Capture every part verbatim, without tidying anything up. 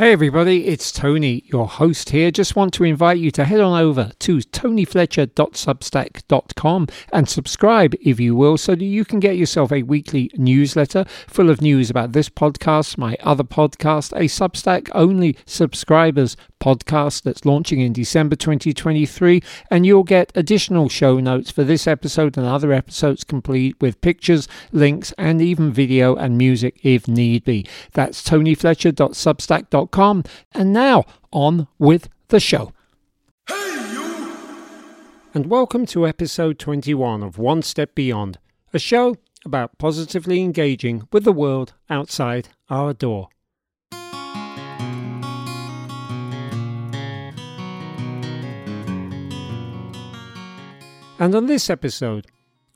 Hey everybody, it's Tony, your host here. Just want to invite you to head on over to tony fletcher dot substack dot com and subscribe, if you will, so that you can get yourself a weekly newsletter full of news about this podcast, my other podcast, a Substack-only subscribers podcast that's launching in December twenty twenty-three, and you'll get additional show notes for this episode and other episodes, complete with pictures, links, and even video and music if need be. That's tony fletcher dot substack dot com, and now on with the show. Hey, you! And welcome to episode twenty-one of One Step Beyond, a show about positively engaging with the world outside our door. And on this episode,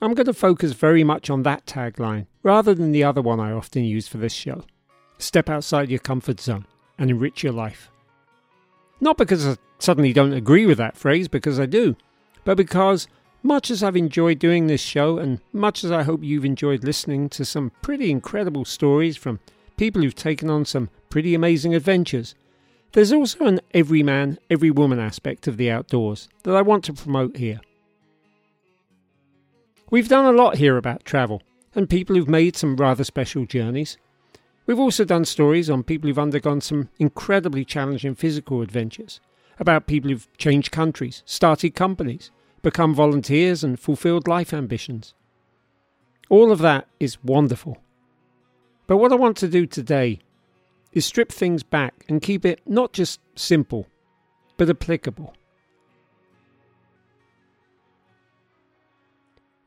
I'm going to focus very much on that tagline rather than the other one I often use for this show. Step outside your comfort zone and enrich your life. Not because I suddenly don't agree with that phrase, because I do, but because much as I've enjoyed doing this show, and much as I hope you've enjoyed listening to some pretty incredible stories from people who've taken on some pretty amazing adventures, there's also an every man, every woman aspect of the outdoors that I want to promote here. We've done a lot here about travel and people who've made some rather special journeys. We've also done stories on people who've undergone some incredibly challenging physical adventures, about people who've changed countries, started companies, become volunteers and fulfilled life ambitions. All of that is wonderful. But what I want to do today is strip things back and keep it not just simple, but applicable.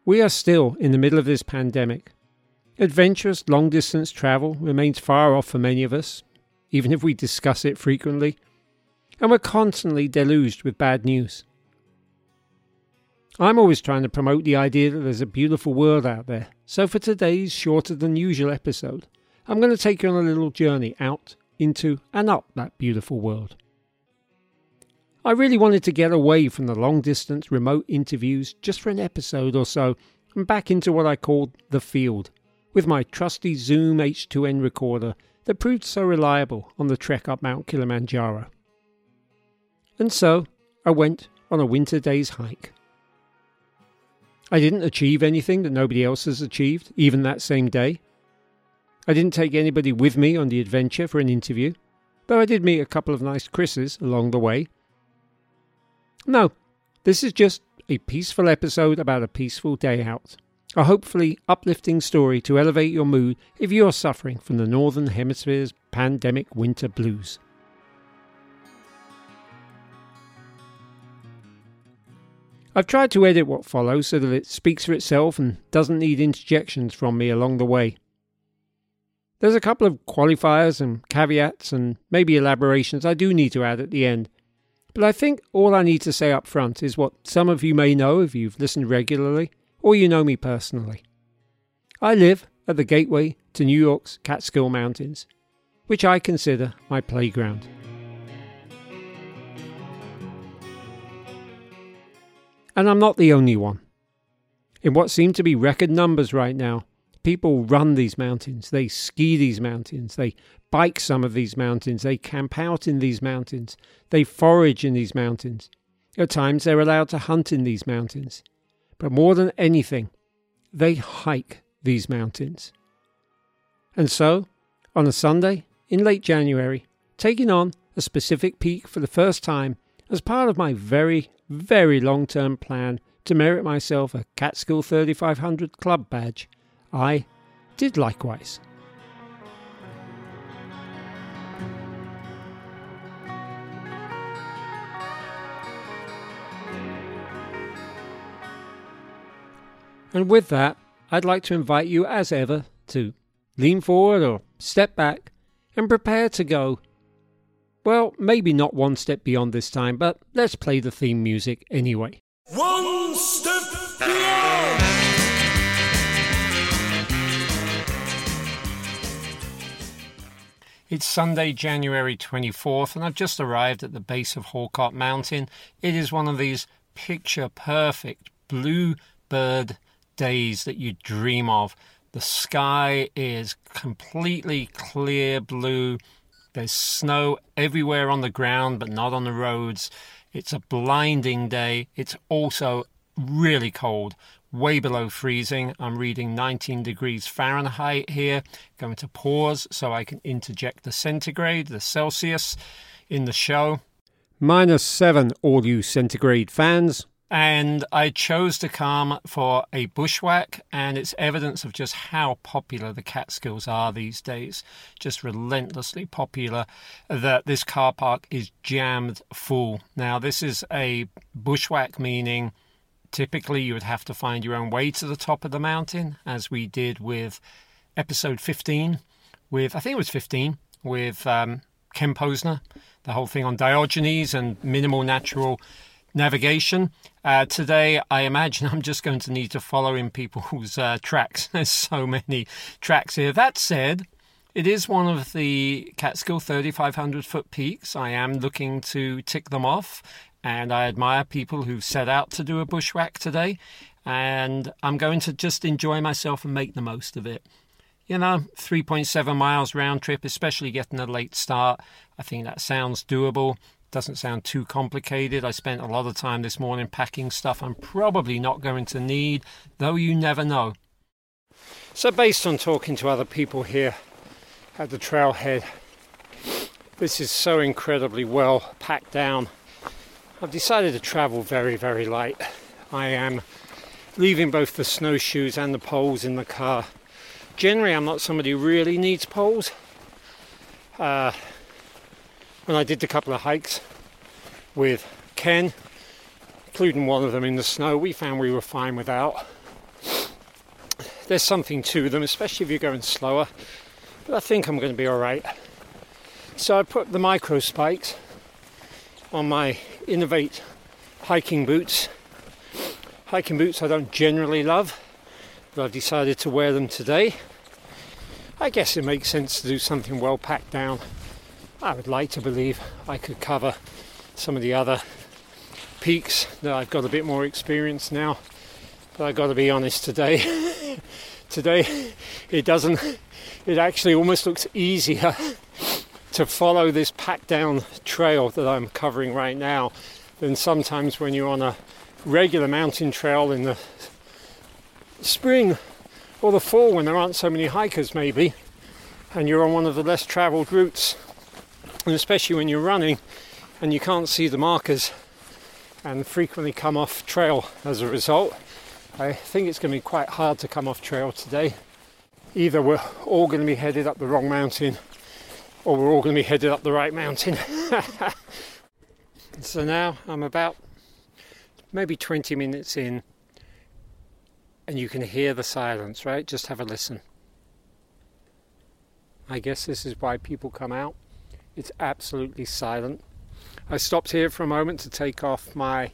We are still in the middle of this pandemic. Adventurous long-distance travel remains far off for many of us, even if we discuss it frequently, and we're constantly deluged with bad news. I'm always trying to promote the idea that there's a beautiful world out there, so for today's shorter than usual episode, I'm going to take you on a little journey out into and up that beautiful world. I really wanted to get away from the long-distance remote interviews just for an episode or so and back into what I called the field with my trusty Zoom H two N recorder that proved so reliable on the trek up Mount Kilimanjaro. And so I went on a winter day's hike. I didn't achieve anything that nobody else has achieved, even that same day. I didn't take anybody with me on the adventure for an interview, though I did meet a couple of nice Chris's along the way. No, this is just a peaceful episode about a peaceful day out. A hopefully uplifting story to elevate your mood if you're suffering from the Northern Hemisphere's pandemic winter blues. I've tried to edit what follows so that it speaks for itself and doesn't need interjections from me along the way. There's a couple of qualifiers and caveats and maybe elaborations I do need to add at the end. But I think all I need to say up front is what some of you may know if you've listened regularly, or you know me personally. I live at the gateway to New York's Catskill Mountains, which I consider my playground. And I'm not the only one. In what seem to be record numbers right now, people run these mountains, they ski these mountains, they bike some of these mountains, they camp out in these mountains, they forage in these mountains. At times they're allowed to hunt in these mountains. But more than anything, they hike these mountains. And so, on a Sunday in late January, taking on a specific peak for the first time as part of my very, very long-term plan to merit myself a Catskill thirty-five hundred Club badge, I did likewise. And with that, I'd like to invite you, as ever, to lean forward or step back and prepare to go, well, maybe not one step beyond this time, but let's play the theme music anyway. One step beyond! It's Sunday, January twenty-fourth, and I've just arrived at the base of Halcott Mountain. It is one of these picture-perfect bluebird days that you dream of. The sky is completely clear blue. There's snow everywhere on the ground, but not on the roads. It's a blinding day. It's also really cold, way below freezing. I'm reading nineteen degrees Fahrenheit here. Going to pause so I can interject the centigrade, the Celsius, in the show. Minus seven, all you centigrade fans. And I chose to come for a bushwhack, and it's evidence of just how popular the Catskills are these days, just relentlessly popular, that this car park is jammed full. Now, this is a bushwhack, meaning typically you would have to find your own way to the top of the mountain, as we did with episode fifteen, with, I think it was fifteen, with um, Ken Posner, the whole thing on Diogenes and minimal natural navigation. Uh, today, I imagine I'm just going to need to follow in people's uh, tracks. There's so many tracks here. That said, it is one of the Catskill thirty-five hundred foot peaks. I am looking to tick them off, and I admire people who've set out to do a bushwhack today, and I'm going to just enjoy myself and make the most of it. You know, three point seven miles round trip, especially getting a late start. I think that sounds doable. Doesn't sound too complicated. I spent a lot of time this morning packing stuff I'm probably not going to need, though you never know. So based on talking to other people here at the trailhead, this is so incredibly well packed down. I've decided to travel very, very light. I am leaving both the snowshoes and the poles in the car. Generally, I'm not somebody who really needs poles. Uh... When I did a couple of hikes with Ken, including one of them in the snow, we found we were fine without. There's something to them, especially if you're going slower, but I think I'm going to be all right. So I put the micro spikes on my Innovate hiking boots. Hiking boots I don't generally love, but I've decided to wear them today. I guess it makes sense to do something well packed down. I would like to believe I could cover some of the other peaks that I've got a bit more experience now, but I've got to be honest, today today it doesn't it actually almost looks easier to follow this packed down trail that I'm covering right now than sometimes when you're on a regular mountain trail in the spring or the fall when there aren't so many hikers maybe, and you're on one of the less traveled routes. And especially when you're running and you can't see the markers and frequently come off trail as a result. I think it's going to be quite hard to come off trail today. Either we're all going to be headed up the wrong mountain or we're all going to be headed up the right mountain. So now I'm about maybe twenty minutes in and you can hear the silence, right? Just have a listen. I guess this is why people come out. It's absolutely silent. I stopped here for a moment to take off my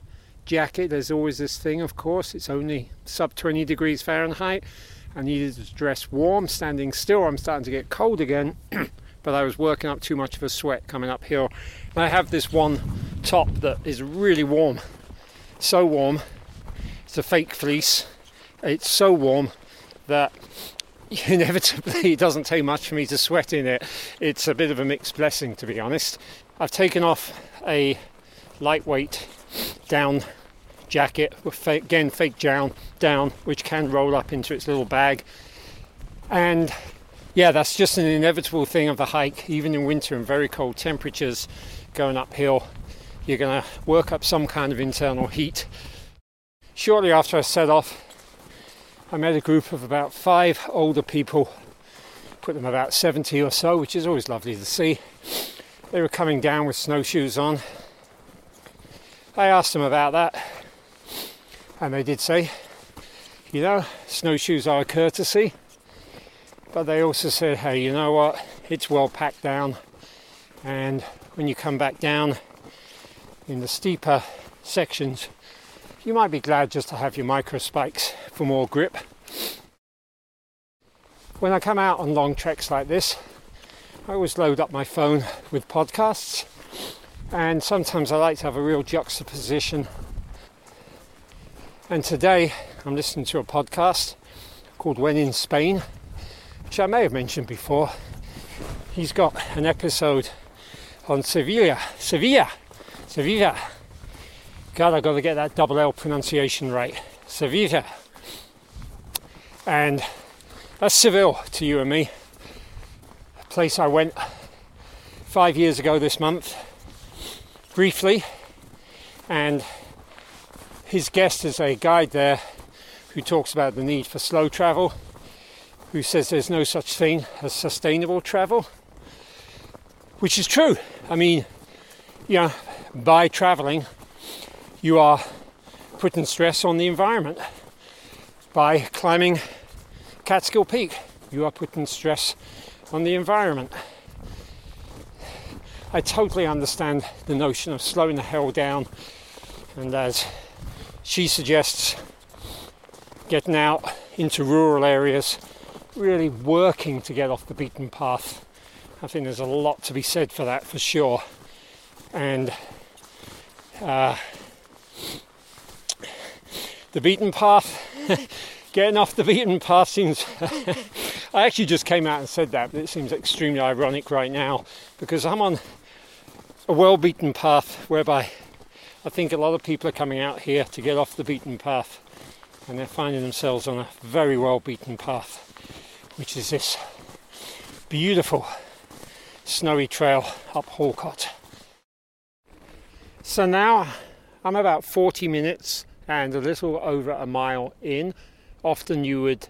jacket. There's always this thing, of course. It's only sub twenty degrees Fahrenheit. I needed to dress warm. Standing still, I'm starting to get cold again. But I was working up too much of a sweat coming uphill. And I have this one top that is really warm. So warm. It's a fake fleece. It's so warm that inevitably it doesn't take much for me to sweat in it. It's a bit of a mixed blessing, to be honest. I've taken off a lightweight down jacket, again fake down, down, which can roll up into its little bag. And yeah, that's just an inevitable thing of the hike. Even in winter and very cold temperatures, going uphill, you're going to work up some kind of internal heat. Shortly after I set off, I met a group of about five older people, put them about seventy or so, which is always lovely to see. They were coming down with snowshoes on. I asked them about that, and they did say, you know, snowshoes are a courtesy, but they also said, hey, you know what, it's well packed down, and when you come back down in the steeper sections, you might be glad just to have your micro spikes for more grip. When I come out on long treks like this, I always load up my phone with podcasts, and sometimes I like to have a real juxtaposition. And today I'm listening to a podcast called When in Spain, which I may have mentioned before. he's got an episode on Sevilla. Sevilla. Sevilla. God, I've got to get that double L pronunciation right. Sevilla. And that's Seville to you and me. A place I went five years ago this month, briefly. And his guest is a guide there who talks about the need for slow travel, who says there's no such thing as sustainable travel, which is true. I mean, you know, by traveling, you are putting stress on the environment. By climbing Catskill Peak, you are putting stress on the environment. I totally understand the notion of slowing the hell down, and as she suggests, getting out into rural areas, really working to get off the beaten path. I think there's a lot to be said for that, for sure. And uh, the beaten path, getting off the beaten path seems... I actually just came out and said that, but it seems extremely ironic right now, because I'm on a well-beaten path whereby I think a lot of people are coming out here to get off the beaten path, and they're finding themselves on a very well-beaten path, which is this beautiful snowy trail up Halcott. So now I'm about forty minutes and a little over a mile in. Often you would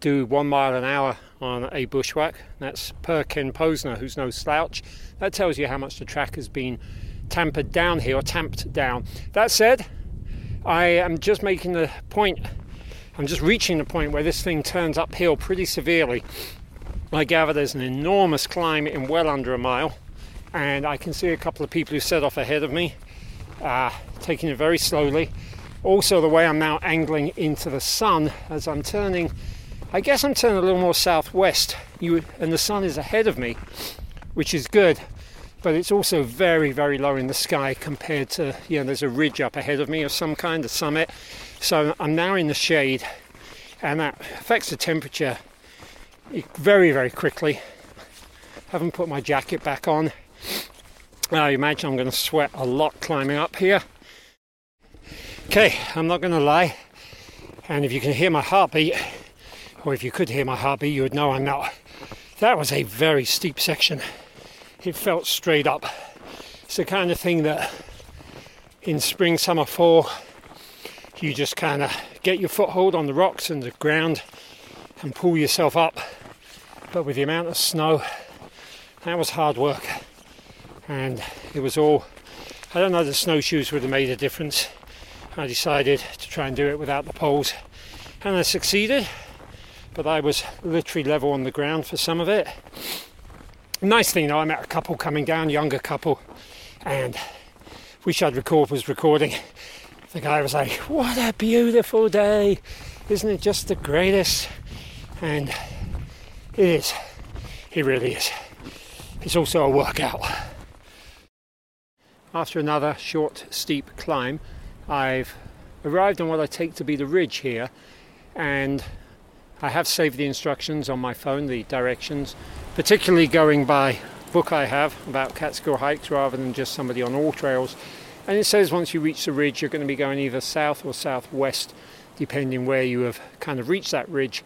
do one mile an hour on a bushwhack. That's per Ken Posner, who's no slouch. That tells you how much the track has been tampered down here, or tamped down. That said, I am just making the point I'm just reaching the point where this thing turns uphill pretty severely. I gather there's an enormous climb in well under a mile, and I can see a couple of people who set off ahead of me, uh, taking it very slowly. Also, the way I'm now angling into the sun as I'm turning, I guess I'm turning a little more southwest, you, and the sun is ahead of me, which is good, but it's also very, very low in the sky compared to, you know, there's a ridge up ahead of me of some kind, a summit. So I'm now in the shade, and that affects the temperature very, very quickly. Haven't put my jacket back on. I imagine I'm going to sweat a lot climbing up here. Okay, I'm not going to lie. And if you can hear my heartbeat, or if you could hear my heartbeat, you would know I'm not. That was a very steep section. It felt straight up. It's the kind of thing that in spring, summer, fall, you just kind of get your foothold on the rocks and the ground and pull yourself up. But with the amount of snow, that was hard work. And it was all... I don't know, the snowshoes would have made a difference. I decided to try and do it without the poles. And I succeeded. But I was literally level on the ground for some of it. Nice thing though, I met a couple coming down, younger couple. And wish I'd record was recording. The guy was like, "What a beautiful day. Isn't it just the greatest?" And it is. It really is. It's also a workout. After another short, steep climb, I've arrived on what I take to be the ridge here. And I have saved the instructions on my phone, the directions, particularly going by book I have about Catskill hikes rather than just somebody on all trails. And it says once you reach the ridge, you're going to be going either south or southwest, depending where you have kind of reached that ridge.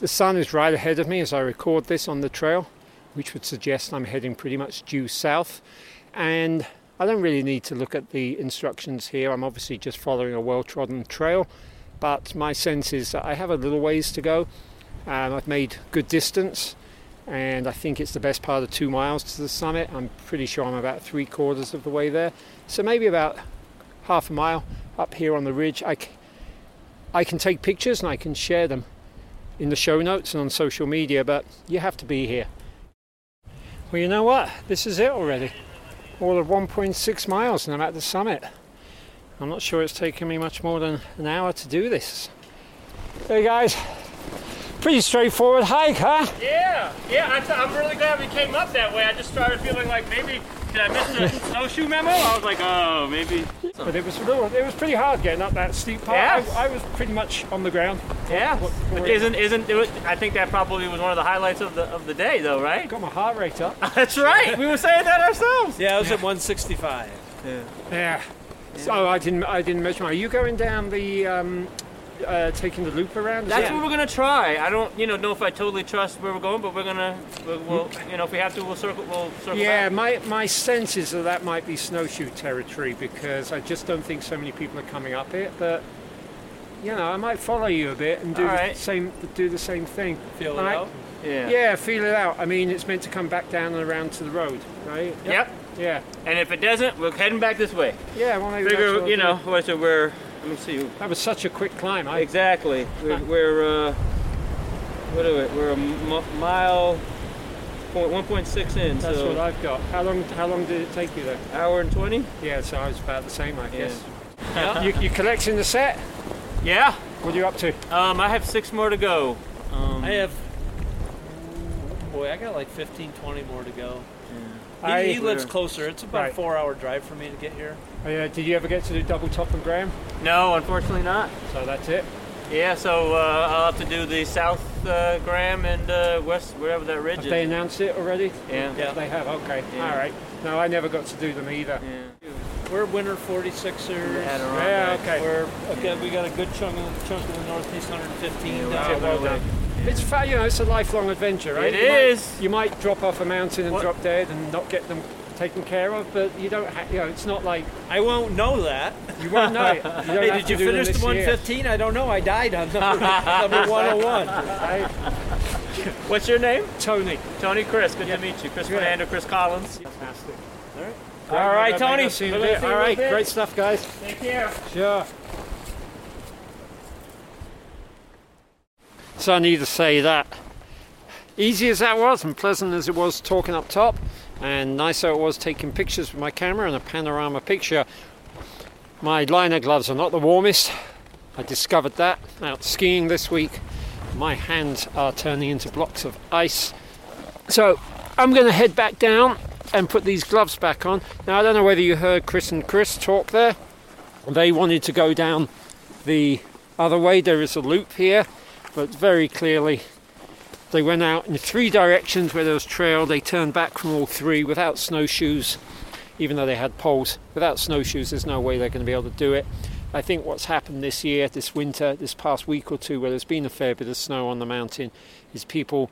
The sun is right ahead of me as I record this on the trail, which would suggest I'm heading pretty much due south. And I don't really need to look at the instructions here. I'm obviously just following a well-trodden trail, but my sense is that I have a little ways to go. Um, I've made good distance, and I think it's the best part of two miles to the summit. I'm pretty sure I'm about three quarters of the way there. So maybe about half a mile up here on the ridge. I, c- I can take pictures and I can share them in the show notes and on social media, but you have to be here. Well, you know what? This is it already. All of one point six miles and I'm at the summit. I'm not sure it's taken me much more than an hour to do this. Hey guys. Pretty straightforward hike, huh? Yeah, yeah, I th- I'm really glad we came up that way. I just started feeling like maybe Did I miss the snowshoe memo? I was like, oh, maybe. But it was it was pretty hard getting up that steep part. Yeah. I, I was pretty much on the ground. Yeah. What, what, what isn't isn't it was, I think that probably was one of the highlights of the of the day, though, right? Got my heart rate up. That's right. We were saying that ourselves. Yeah, I was at one sixty-five. Yeah. Yeah. So I didn't I didn't measure. Are you going down the? Um, Uh, taking the loop around? That's yeah. what we're gonna try. I don't, you know, know if I totally trust where we're going, but we're gonna, we'll, we'll you know, if we have to, we'll circle, we'll circle. Yeah, back. my my sense is that that might be snowshoe territory because I just don't think so many people are coming up it. But you know, I might follow you a bit and do right. the same, do the same thing. Feel and it I, out. Yeah. Yeah, feel it out. I mean, it's meant to come back down and around to the road, right? Yep. yep. Yeah. And if it doesn't, we're heading back this way. Yeah. Well, maybe figure, you know, what so we're. Let me see. That was such a quick climb. I... Exactly. We're, we're uh, what are we? We're a m- mile, one point six in. That's so what I've got. How long? How long did it take you there? Hour and twenty. Yeah, so I was about the same, I yeah. guess. Yeah. you, you collecting the set? Yeah. What are you up to? Um, I have six more to go. Um, I have. Boy, I got like fifteen, twenty more to go. He, I, he lives closer. It's about right. a four-hour drive for me to get here. Oh, yeah. Did you ever get to do Double Top and Graham? No, unfortunately not. So that's it? Yeah, so uh, I'll have to do the South uh, Graham and uh, West, wherever that ridge have is. They announced it already? Yeah. Yeah, they have. Okay. Yeah. All right. No, I never got to do them either. Yeah. We're winter forty-sixers. Yeah, okay. We're, okay yeah. We got a good chunk of, chunk of the Northeast one fifteen. Yeah, wow, well done. done. It's fun, you know. It's a lifelong adventure, right? It you is. Might, you might drop off a mountain and what? drop dead and not get them taken care of, but you don't. Ha- you know, it's not like I won't know that. You won't know it. You hey, did you finish the one fifteen? I don't know. I died on number, number one oh one. I, What's your name? Tony. Tony, Chris. Good yeah. to meet you, Chris yeah. Fernando, Chris Collins. Fantastic. All right. All, All right, right Tony. See you All right, right. Great stuff, guys. Take care. Sure. So I need to say that easy as that was and pleasant as it was talking up top and nicer it was taking pictures with my camera and a panorama picture, my liner gloves are not the warmest. I discovered that out skiing this week. My hands are turning into blocks of ice. So I'm going to head back down and put these gloves back on. Now I don't know whether you heard Chris and Chris talk there. They wanted to go down the other way. There is a loop here. But very clearly they went out in three directions where there was trail. They turned back from all three without snowshoes, even though they had poles. Without snowshoes, there's no way they're going to be able to do it. I think what's happened this year, this winter, this past week or two, where there's been a fair bit of snow on the mountain, is people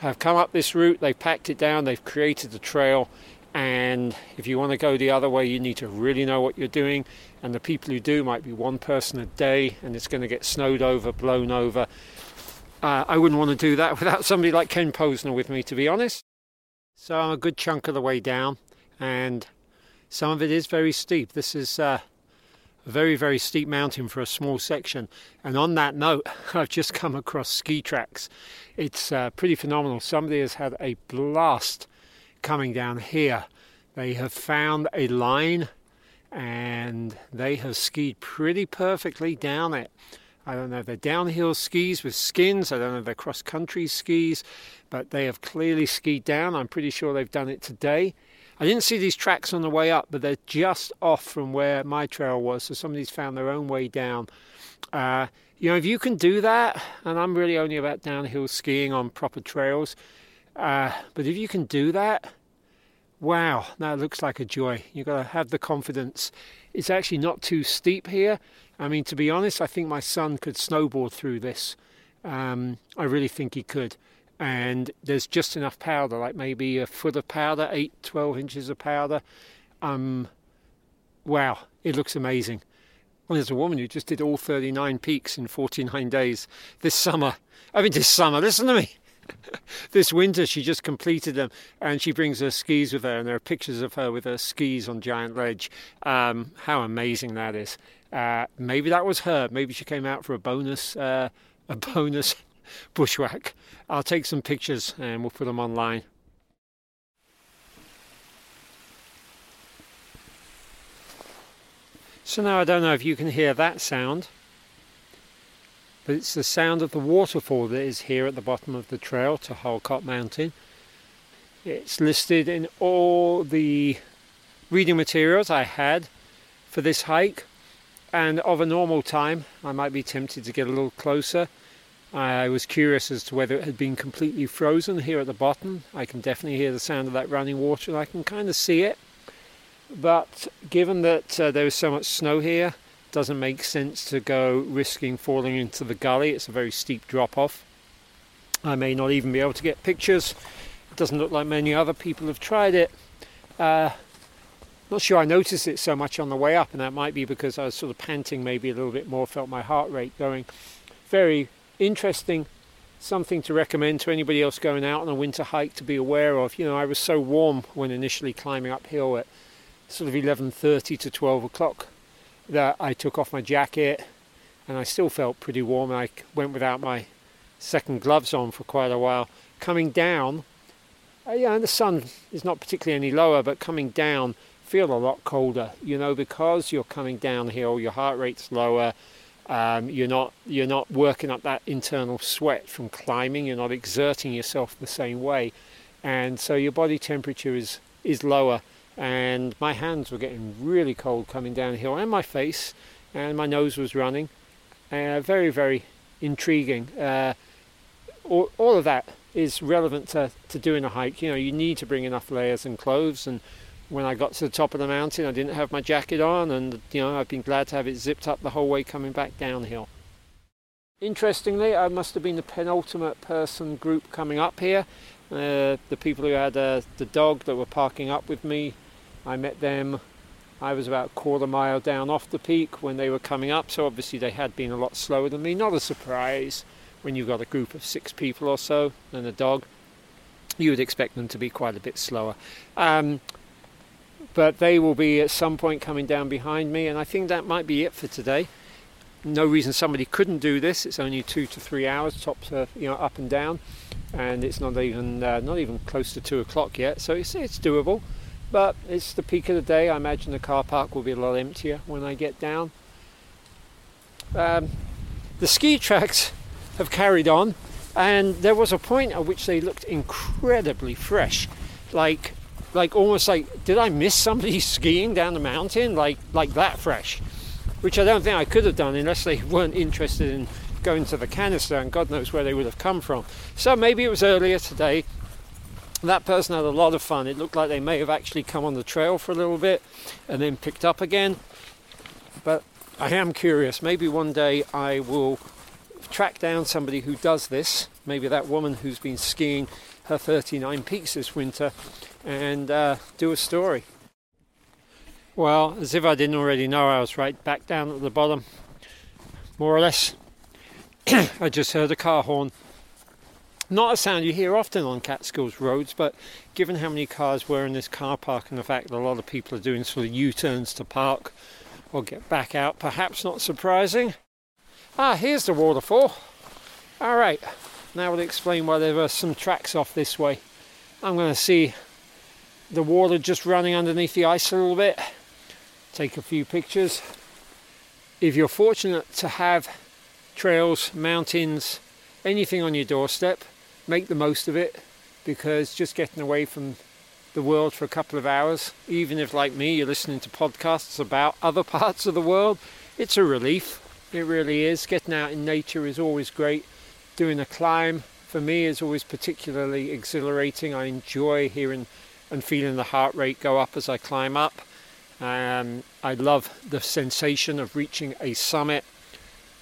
have come up this route, they've packed it down, they've created a trail. And if you want to go the other way, you need to really know what you're doing. And the people who do might be one person a day, and it's going to get snowed over, blown over. Uh, I wouldn't want to do that without somebody like Ken Posner with me, to be honest. So I'm a good chunk of the way down, and some of it is very steep. This is uh, a very, very steep mountain for a small section. And on that note, I've just come across ski tracks. It's uh, pretty phenomenal. Somebody has had a blast coming down here. They have found a line and they have skied pretty perfectly down it. I don't know if they're downhill skis with skins, I don't know if they're cross-country skis, but they have clearly skied down. I'm pretty sure they've done it today. I didn't see these tracks on the way up, but they're just off from where my trail was, so somebody's found their own way down. Uh, you know, if you can do that, and I'm really only about downhill skiing on proper trails, Uh, but if you can do that, wow, that looks like a joy. You've got to have the confidence. It's actually not too steep here. I mean, to be honest, I think my son could snowboard through this. Um, I really think he could. And there's just enough powder, like maybe a foot of powder, eight, twelve inches of powder. Um, wow, it looks amazing. Well, there's a woman who just did all thirty-nine peaks in forty-nine days this summer. I mean, this summer, listen to me. This winter she just completed them, and she brings her skis with her, and there are pictures of her with her skis on Giant Ledge. Um, how amazing that is. Uh, maybe that was her. Maybe she came out for a bonus uh, a bonus bushwhack. I'll take some pictures and we'll put them online. So now I don't know if you can hear that sound, but it's the sound of the waterfall that is here at the bottom of the trail to Halcott Mountain. It's listed in all the reading materials I had for this hike, and of a normal time I might be tempted to get a little closer. I was curious as to whether it had been completely frozen here at the bottom. I can definitely hear the sound of that running water and I can kind of see it, but given that uh, there was so much snow here, it doesn't make sense to go risking falling into the gully. It's a very steep drop off. I may not even be able to get pictures. It doesn't look like many other people have tried it. Uh, not sure I noticed it so much on the way up, and that might be because I was sort of panting maybe a little bit more, felt my heart rate going. Very interesting, something to recommend to anybody else going out on a winter hike to be aware of. You know, I was so warm when initially climbing uphill at sort of eleven thirty to twelve o'clock that I took off my jacket and I still felt pretty warm. I went without my second gloves on for quite a while. Coming down, uh, yeah, and the sun is not particularly any lower, but coming down, feel a lot colder, you know, because you're coming downhill, your heart rate's lower. Um, you're not you're not working up that internal sweat from climbing. You're not exerting yourself the same way, and so your body temperature is is lower. And my hands were getting really cold coming downhill, and my face, and my nose was running. Uh, very very intriguing. Uh, all, all of that is relevant to to doing a hike. You know, you need to bring enough layers and clothes. And when I got to the top of the mountain, I didn't have my jacket on, and you know, I've been glad to have it zipped up the whole way coming back downhill. Interestingly, I must have been the penultimate person group coming up here. Uh, the people who had uh, the dog that were parking up with me, I met them. I was about a quarter mile down off the peak when they were coming up, so obviously they had been a lot slower than me. Not a surprise when you've got a group of six people or so and a dog. You would expect them to be quite a bit slower. Um, But they will be at some point coming down behind me, and I think that might be it for today. No reason somebody couldn't do this. It's only two to three hours, top to, you know, up and down, and it's not even uh, not even close to two o'clock yet, so it's it's doable. But it's the peak of the day. I imagine the car park will be a lot emptier when I get down. Um, the ski tracks have carried on, and there was a point at which they looked incredibly fresh, like. Like almost like, did I miss somebody skiing down the mountain? Like like that fresh, which I don't think I could have done unless they weren't interested in going to the canister, and God knows where they would have come from. So maybe it was earlier today. That person had a lot of fun. It looked like they may have actually come on the trail for a little bit and then picked up again. But I am curious. Maybe one day I will track down somebody who does this. Maybe that woman who's been skiing her thirty-nine peaks this winter, and uh, do a story. Well, as if I didn't already know, I was right back down at the bottom, more or less. I just heard a car horn. Not a sound you hear often on Catskills roads, but given how many cars were in this car park and the fact that a lot of people are doing sort of U-turns to park or get back out, perhaps not surprising. Ah, here's the waterfall. All right, now we'll explain why there were some tracks off this way. I'm going to see the water just running underneath the ice a little bit, take a few pictures. If you're fortunate to have trails, mountains, anything on your doorstep, make the most of it, because just getting away from the world for a couple of hours, even if like me you're listening to podcasts about other parts of the world, it's a relief. It really is. Getting out in nature is always great. Doing a climb for me is always particularly exhilarating. I enjoy hearing and feeling the heart rate go up as I climb up. Um, I love the sensation of reaching a summit,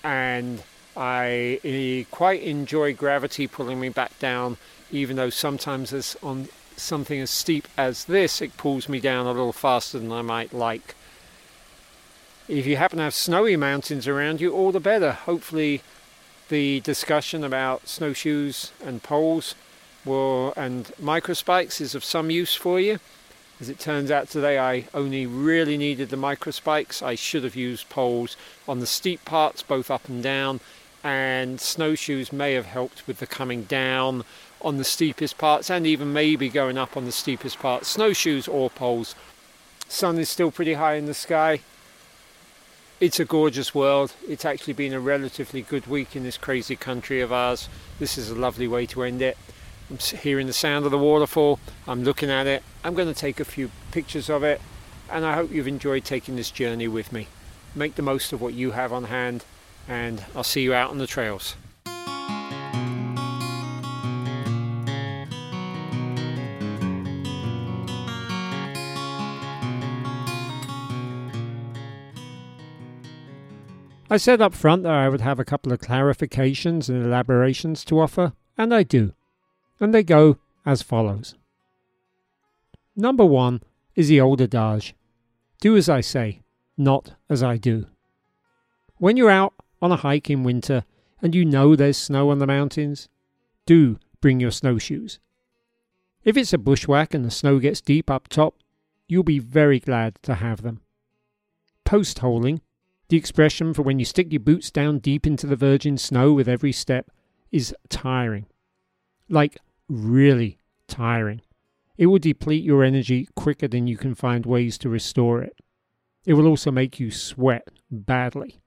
and I quite enjoy gravity pulling me back down, even though sometimes as on something as steep as this, it pulls me down a little faster than I might like. If you happen to have snowy mountains around you, all the better. Hopefully the discussion about snowshoes and poles Well, and microspikes is of some use for you. As it turns out today, I only really needed the microspikes. I should have used poles on the steep parts, both up and down, and snowshoes may have helped with the coming down on the steepest parts, and even maybe going up on the steepest parts, snowshoes or poles. Sun is still pretty high in the sky. It's a gorgeous world. It's actually been a relatively good week in this crazy country of ours. This is a lovely way to end it. I'm hearing the sound of the waterfall, I'm looking at it, I'm going to take a few pictures of it, and I hope you've enjoyed taking this journey with me. Make the most of what you have on hand, and I'll see you out on the trails. I said up front that I would have a couple of clarifications and elaborations to offer, and I do. And they go as follows. Number one is the old adage, do as I say, not as I do. When you're out on a hike in winter and you know there's snow on the mountains, do bring your snowshoes. If it's a bushwhack and the snow gets deep up top, you'll be very glad to have them. Post-holing, the expression for when you stick your boots down deep into the virgin snow with every step, is tiring. Like, really tiring. It will deplete your energy quicker than you can find ways to restore it. It will also make you sweat badly.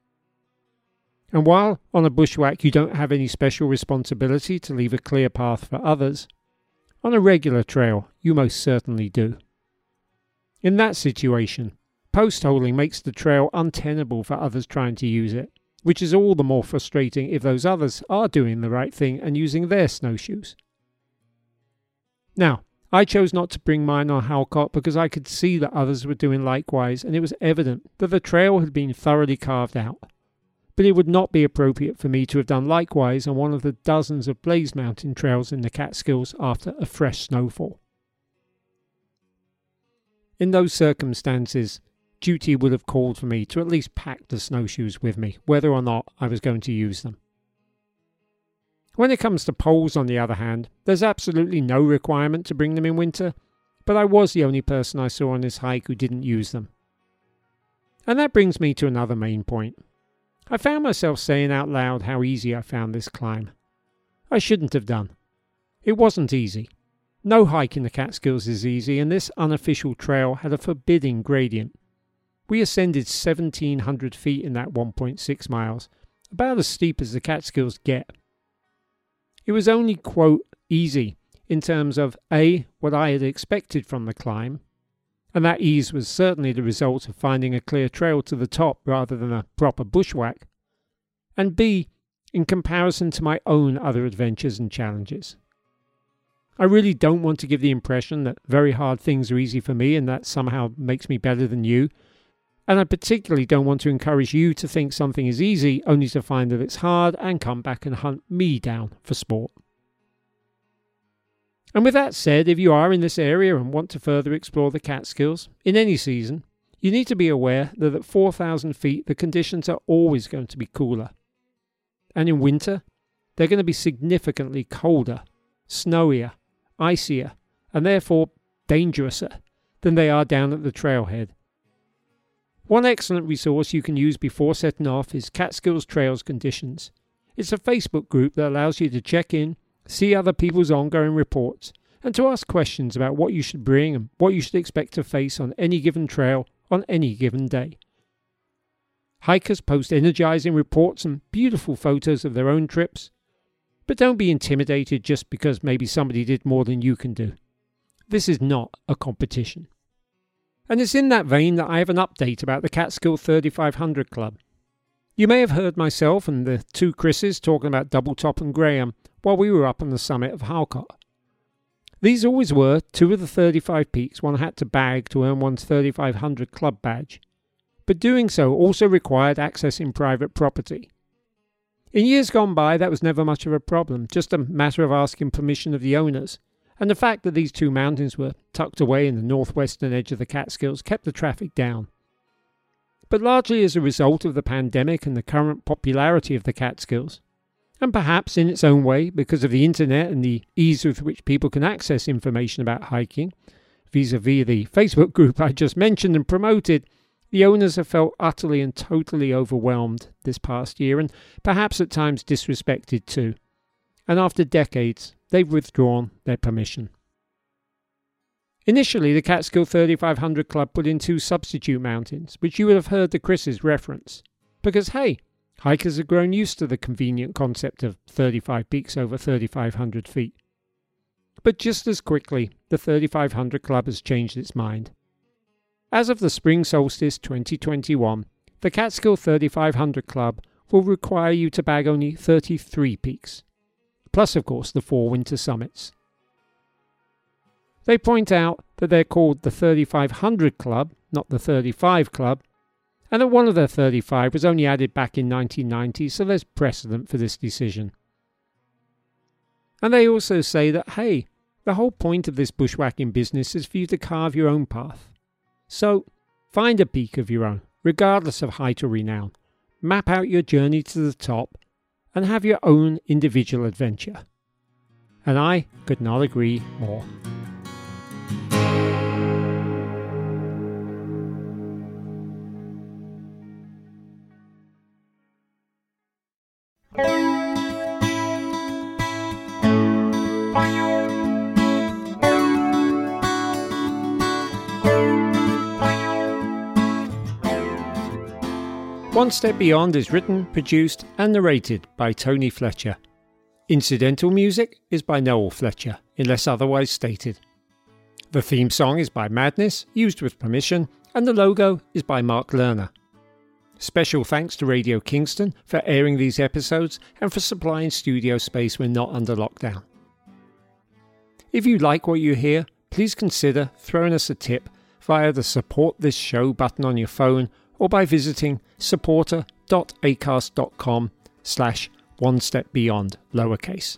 And while on a bushwhack you don't have any special responsibility to leave a clear path for others, on a regular trail you most certainly do. In that situation, post-holing makes the trail untenable for others trying to use it, which is all the more frustrating if those others are doing the right thing and using their snowshoes. Now, I chose not to bring mine on Halcott because I could see that others were doing likewise, and it was evident that the trail had been thoroughly carved out. But it would not be appropriate for me to have done likewise on one of the dozens of blazed mountain trails in the Catskills after a fresh snowfall. In those circumstances, duty would have called for me to at least pack the snowshoes with me, whether or not I was going to use them. When it comes to poles, on the other hand, there's absolutely no requirement to bring them in winter, but I was the only person I saw on this hike who didn't use them. And that brings me to another main point. I found myself saying out loud how easy I found this climb. I shouldn't have done. It wasn't easy. No hike in the Catskills is easy, and this unofficial trail had a forbidding gradient. We ascended seventeen hundred feet in that one point six miles, about as steep as the Catskills get. It was only, quote, easy in terms of A, what I had expected from the climb, and that ease was certainly the result of finding a clear trail to the top rather than a proper bushwhack, and B, in comparison to my own other adventures and challenges. I really don't want to give the impression that very hard things are easy for me and that somehow makes me better than you. And I particularly don't want to encourage you to think something is easy only to find that it's hard and come back and hunt me down for sport. And with that said, if you are in this area and want to further explore the Catskills, in any season, you need to be aware that at four thousand feet the conditions are always going to be cooler. And in winter, they're going to be significantly colder, snowier, icier, and therefore dangerouser than they are down at the trailhead. One excellent resource you can use before setting off is Catskills Trails Conditions. It's a Facebook group that allows you to check in, see other people's ongoing reports, and to ask questions about what you should bring and what you should expect to face on any given trail on any given day. Hikers post energizing reports and beautiful photos of their own trips, but don't be intimidated just because maybe somebody did more than you can do. This is not a competition. And it's in that vein that I have an update about the Catskill thirty-five hundred Club. You may have heard myself and the two Chris's talking about Doubletop and Graham while we were up on the summit of Halcott. These always were two of the thirty-five peaks one had to bag to earn one's thirty-five hundred Club badge, but doing so also required accessing private property. In years gone by that was never much of a problem, just a matter of asking permission of the owners. And the fact that these two mountains were tucked away in the northwestern edge of the Catskills kept the traffic down. But largely as a result of the pandemic and the current popularity of the Catskills, and perhaps in its own way because of the internet and the ease with which people can access information about hiking, vis-a-vis the Facebook group I just mentioned and promoted, the owners have felt utterly and totally overwhelmed this past year, and perhaps at times disrespected too. And after decades, they've withdrawn their permission. Initially, the Catskill thirty-five hundred Club put in two substitute mountains, which you would have heard the Chris's reference, because hey, hikers have grown used to the convenient concept of thirty-five peaks over thirty-five hundred feet. But just as quickly, the thirty-five hundred Club has changed its mind. As of the spring solstice twenty twenty-one, the Catskill thirty-five hundred Club will require you to bag only thirty-three peaks, plus of course the four winter summits. They point out that they're called the thirty-five hundred Club, not the thirty-five Club, and that one of their thirty-five was only added back in nineteen ninety, so there's precedent for this decision. And they also say that, hey, the whole point of this bushwhacking business is for you to carve your own path. So, find a peak of your own, regardless of height or renown, map out your journey to the top, and have your own individual adventure. And I could not agree more. One Step Beyond is written, produced and narrated by Tony Fletcher. Incidental music is by Noel Fletcher, unless otherwise stated. The theme song is by Madness, used with permission, and the logo is by Mark Lerner. Special thanks to Radio Kingston for airing these episodes and for supplying studio space when not under lockdown. If you like what you hear, please consider throwing us a tip via the Support This Show button on your phone or by visiting supporter.acast.com slash one step beyond lowercase.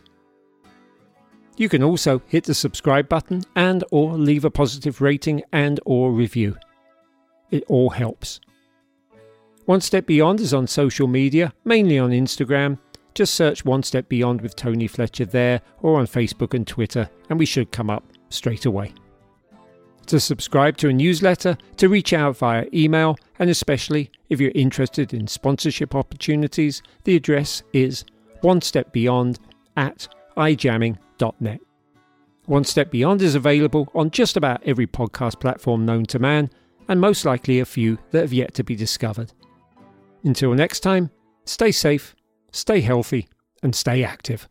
You can also hit the subscribe button and or leave a positive rating and or review. It all helps. One Step Beyond is on social media, mainly on Instagram. Just search One Step Beyond with Tony Fletcher there or on Facebook and Twitter, and we should come up straight away. To subscribe to a newsletter, to reach out via email, and especially if you're interested in sponsorship opportunities, the address is onestepbeyond at ijamming.net. One Step Beyond is available on just about every podcast platform known to man, and most likely a few that have yet to be discovered. Until next time, stay safe, stay healthy, and stay active.